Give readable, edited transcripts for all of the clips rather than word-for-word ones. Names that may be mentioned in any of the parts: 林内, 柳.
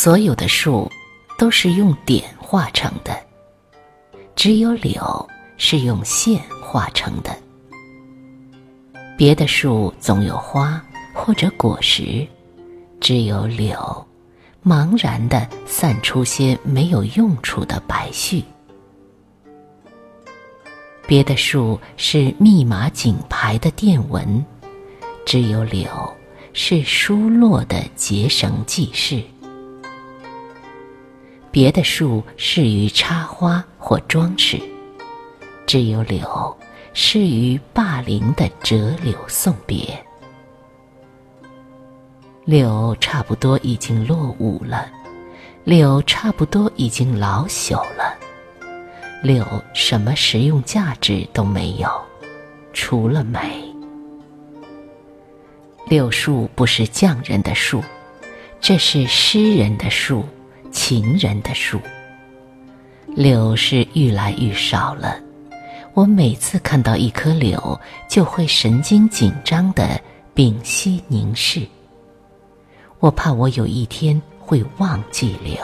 所有的树都是用点画成的，只有柳是用线画成的。别的树总有花或者果实，只有柳茫然地散出些没有用处的白絮。别的树是密码锦牌的电文，只有柳是疏落的结绳记事。别的树适于插花或装饰，只有柳适于霸凌的折柳送别。柳差不多已经落伍了，柳差不多已经老朽了，柳什么实用价值都没有，除了美。柳树不是匠人的树，这是诗人的树，情人的树。柳是愈来愈少了，我每次看到一棵柳，就会神经紧张地屏息凝视。我怕我有一天会忘记柳，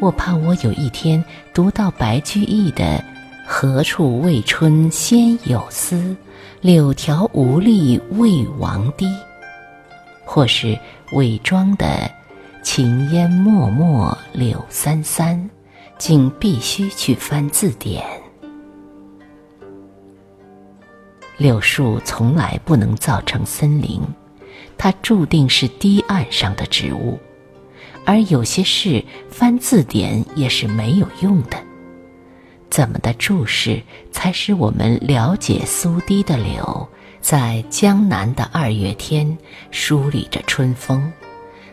我怕我有一天读到白居易的何处未春先有思，柳条无力为王堤，或是魏庄的情烟漠漠柳三三，竟必须去翻字典。柳树从来不能造成森林，它注定是堤岸上的植物，而有些事翻字典也是没有用的。怎么的注释才使我们了解苏堤的柳，在江南的二月天梳理着春风，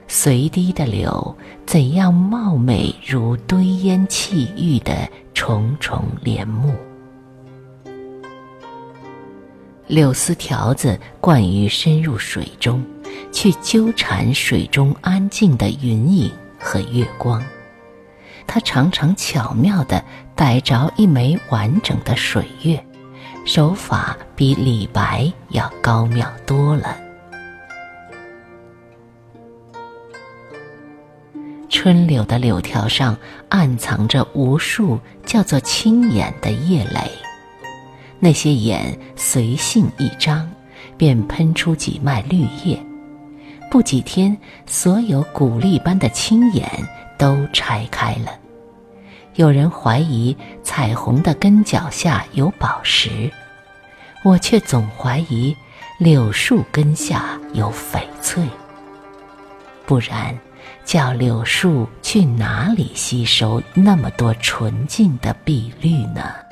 随堤的柳怎样貌美如堆烟砌玉的重重帘幕。柳丝条子灌于深入水中，去纠缠水中安静的云影和月光。它常常巧妙地逮着一枚完整的水月，手法比李白要高妙多了。春柳的柳条上暗藏着无数叫做青眼的叶蕾，那些眼随性一张，便喷出几脉绿叶。不几天，所有谷粒般的青眼都拆开了。有人怀疑彩虹的根脚下有宝石，我却总怀疑柳树根下有翡翠。不然，叫柳树去哪里吸收那么多纯净的碧绿呢？